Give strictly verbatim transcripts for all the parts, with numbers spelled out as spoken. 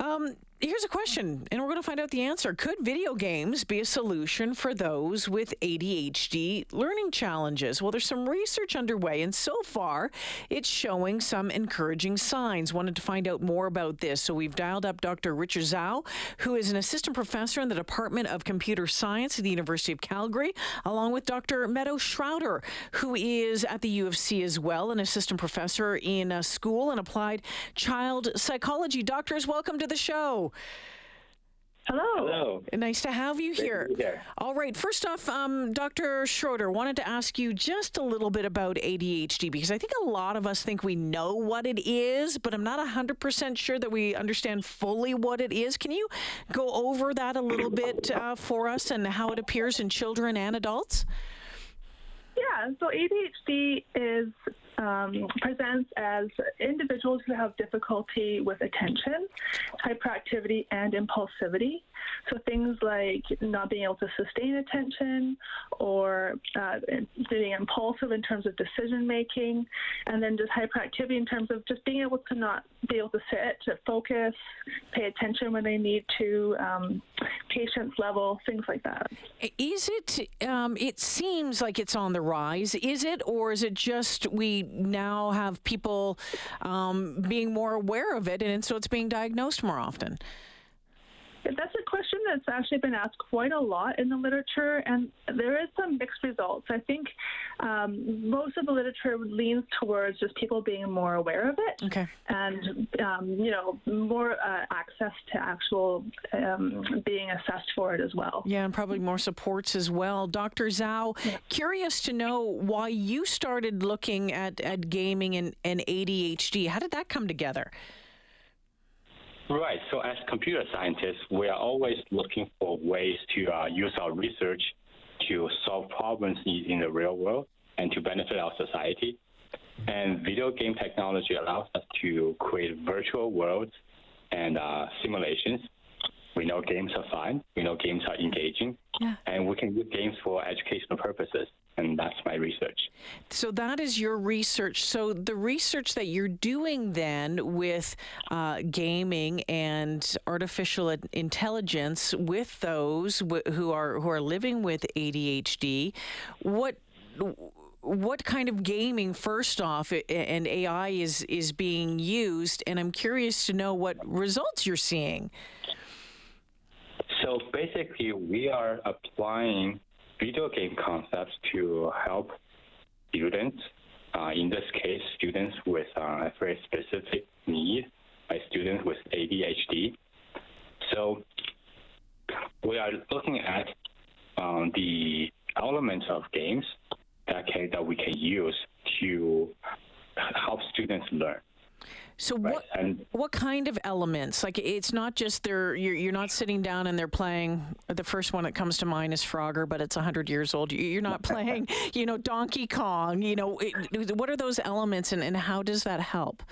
Um, here's a question, and we're going to find out the answer. Could video games be a solution for those with A D H D learning challenges? Well, there's some research underway, and so far, it's showing some encouraging signs. Wanted to find out more about this, so we've dialed up Doctor Richard Zhao, who is an assistant professor in the Department of Computer Science at the University of Calgary, along with Doctor Meadow Schroeder, who is at the U of C as well, an assistant professor in a school and applied child psychology. Doctors, welcome to the show. Hello. Hello. Nice to have you here. here. All right. First off, um, Doctor Schroeder, wanted to ask you just a little bit about A D H D, because I think a lot of us think we know what it is, but I'm not one hundred percent sure that we understand fully what it is. Can you go over that a little bit uh, for us and how it appears in children and adults? Yeah. So A D H D is Um, presents as individuals who have difficulty with attention, hyperactivity, and impulsivity. So things like not being able to sustain attention or uh, being impulsive in terms of decision-making, and then just hyperactivity in terms of just being able to not be able to sit, to focus, pay attention when they need to, um, patience level, things like that. Is it, um, it seems like it's on the rise. Is it, or is it just we now have people um, being more aware of it, and so it's being diagnosed more often? That's a question that's actually been asked quite a lot in the literature, and there is some mixed results. I think um, most of the literature leans towards just people being more aware of it, okay, and um, you know, more uh, access to actual um, being assessed for it as well. Yeah, and probably more supports as well. Doctor Zhao, yeah. Curious to know why you started looking at, at gaming and, and A D H D. How did that come together? Right. So as computer scientists, we are always looking for ways to uh, use our research to solve problems in the real world and to benefit our society. And video game technology allows us to create virtual worlds and uh, simulations. We know games are fun. We know games are engaging. Yeah. And we can use games for educational purposes. And that's my research. So that is your research. So the research that you're doing then with uh, gaming and artificial intelligence with those w- who are who are living with A D H D, what what kind of gaming, first off, and A I is is being used? And I'm curious to know what results you're seeing. So basically, we are applying video game concepts to help students, uh, in this case, students with uh, a very specific need, like students with A D H D. So we are looking at um, the elements of games that can, that we can use to help students learn. So right? what and what kind of elements? Like, it's not just they're you're, you're not sitting down and they're playing. The first one that comes to mind is Frogger, but it's one hundred years old. You're not playing, you know, Donkey Kong. You know, it, what are those elements, and, and how does that help?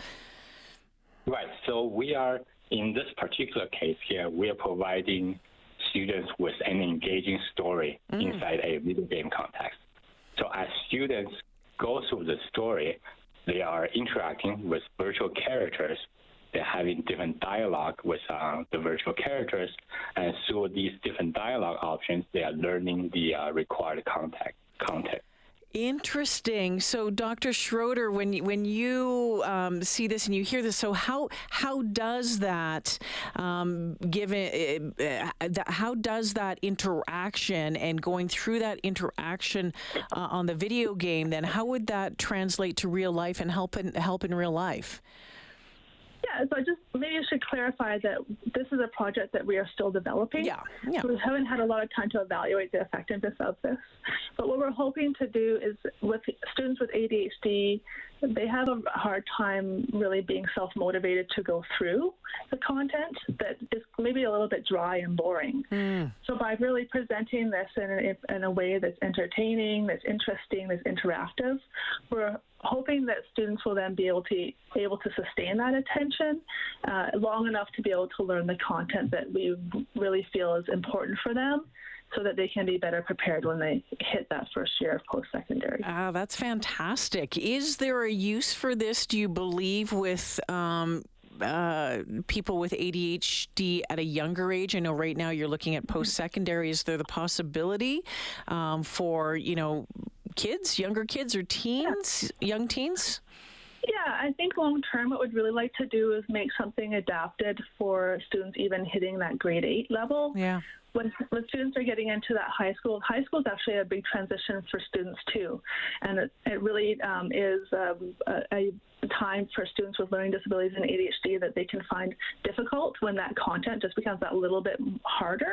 Right. So we are, in this particular case here, we are providing students with an engaging story mm. inside a video game context. So as students go through the story, they are interacting with virtual characters. They're having different dialogue with uh, the virtual characters. And through these different dialogue options, they are learning the uh, required context. context. Interesting. So, Doctor Schroeder, when when you um, see this and you hear this, so how how does that um, given uh, how does that interaction and going through that interaction uh, on the video game, then how would that translate to real life and help in, help in real life? Yeah, so I just maybe I should clarify that this is a project that we are still developing. Yeah, yeah. So we haven't had a lot of time to evaluate the effectiveness of this. But what we're hoping to do is with students with A D H D, they have a hard time really being self-motivated to go through the content that is maybe a little bit dry and boring. Mm. So by really presenting this in a, in a way that's entertaining, that's interesting, that's interactive, we're hoping that students will then be able to able to sustain that attention uh, long enough to be able to learn the content that we really feel is important for them, so that they can be better prepared when they hit that first year of post-secondary. Ah, that's fantastic. Is there a use for this, do you believe, with um, uh, people with A D H D at a younger age? I know right now you're looking at post-secondary. Is there the possibility um, for, you know, kids, younger kids or teens, yeah. young teens? Yeah, I think long term what we'd really like to do is make something adapted for students even hitting that grade eight level. Yeah. When, when students are getting into that high school, high school is actually a big transition for students too. And it, it really um, is um, a, a time for students with learning disabilities and A D H D that they can find difficult when that content just becomes that little bit harder.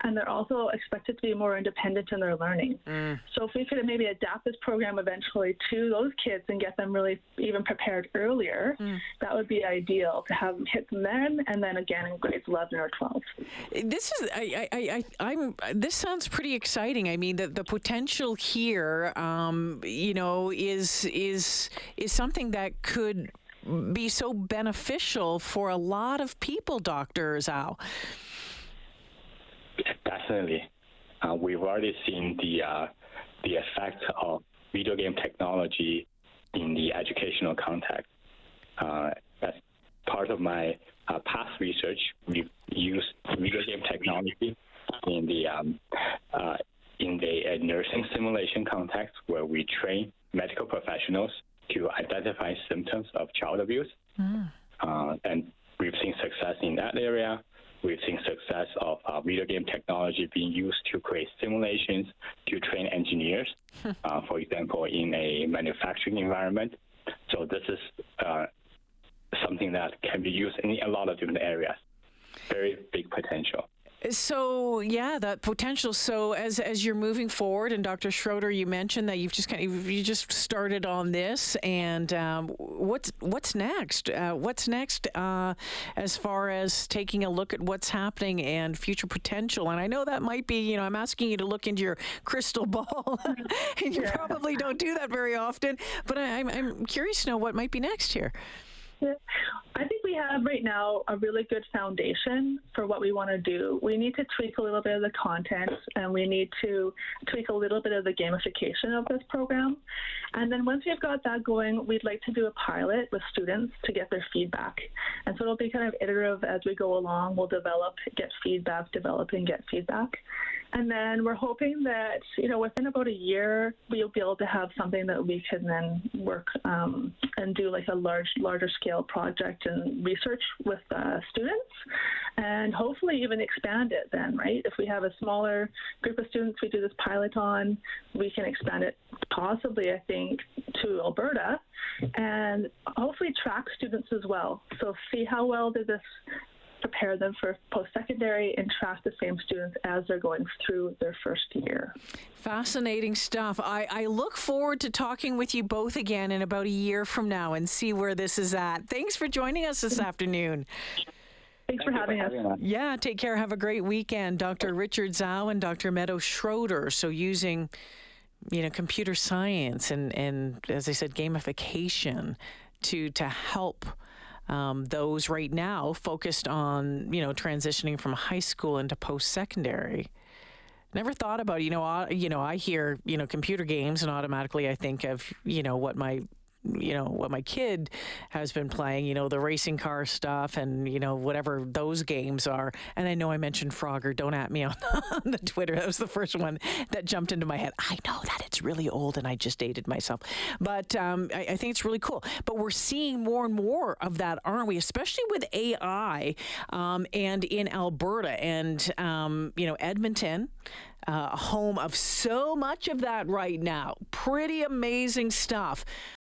And they're also expected to be more independent in their learning. Mm. So if we could maybe adapt this program eventually to those kids and get them really even prepared earlier, mm. that would be ideal to have them hit them then and then again in grades eleven or twelve. This is I I I I'm this sounds pretty exciting. I mean the, the potential here, um, you know, is is is something that could be so beneficial for a lot of people, Doctor Zhao. Definitely. Uh, we've already seen the uh, the effect of video game technology in the educational context. Uh, as part of my uh, past research, we've used video game technology in the um, uh, in the uh, nursing simulation context, where we train medical professionals to identify symptoms of child abuse. Mm. Uh, and we've seen success in that area. We've seen success of uh, video game technology being used to create simulations to train engineers, uh, for example, in a manufacturing environment. So this is uh, something that can be used in a lot of different areas. Very big potential. So, yeah, that potential. So as as you're moving forward, and Doctor Schroeder, you mentioned that you've just kind of, you just started on this, and um, what's what's next? Uh, what's next uh, as far as taking a look at what's happening and future potential? And I know that might be, you know, I'm asking you to look into your crystal ball, and you yeah. probably don't do that very often, but I, I'm, I'm curious to know what might be next here. I think we have right now a really good foundation for what we want to do. We need to tweak a little bit of the content, and we need to tweak a little bit of the gamification of this program. And then once we've got that going, we'd like to do a pilot with students to get their feedback. And so it'll be kind of iterative as we go along. We'll develop, get feedback, develop, and get feedback. And then we're hoping that, you know, within about a year, we'll be able to have something that we can then work um, and do like a large, larger scale project and research with uh, students, and hopefully even expand it then, right? If we have a smaller group of students we do this pilot on, we can expand it possibly, I think, to Alberta, and hopefully track students as well. So see how well did this prepare them for post-secondary and track the same students as they're going through their first year. Fascinating stuff. I, I look forward to talking with you both again in about a year from now and see where this is at. Thanks for joining us this afternoon. Thanks Thank for having for us. Having yeah, take care. Have a great weekend. Doctor Richard Zhao and Doctor Meadow Schroeder. So using, you know, computer science and, and as I said, gamification to to help Um, those right now focused on, you know, transitioning from high school into post-secondary. Never thought about, you know, uh, you know, I hear, you know, computer games and automatically I think of, you know, what my, you know, what my kid has been playing, you know, the racing car stuff and, you know, whatever those games are. And I know I mentioned Frogger. Don't at me on, on the Twitter. That was the first one that jumped into my head. I know that it's really old and I just dated myself. But um, I, I think it's really cool. But we're seeing more and more of that, aren't we? Especially with A I um, and in Alberta and, um, you know, Edmonton. Uh, home of so much of that right now. Pretty amazing stuff.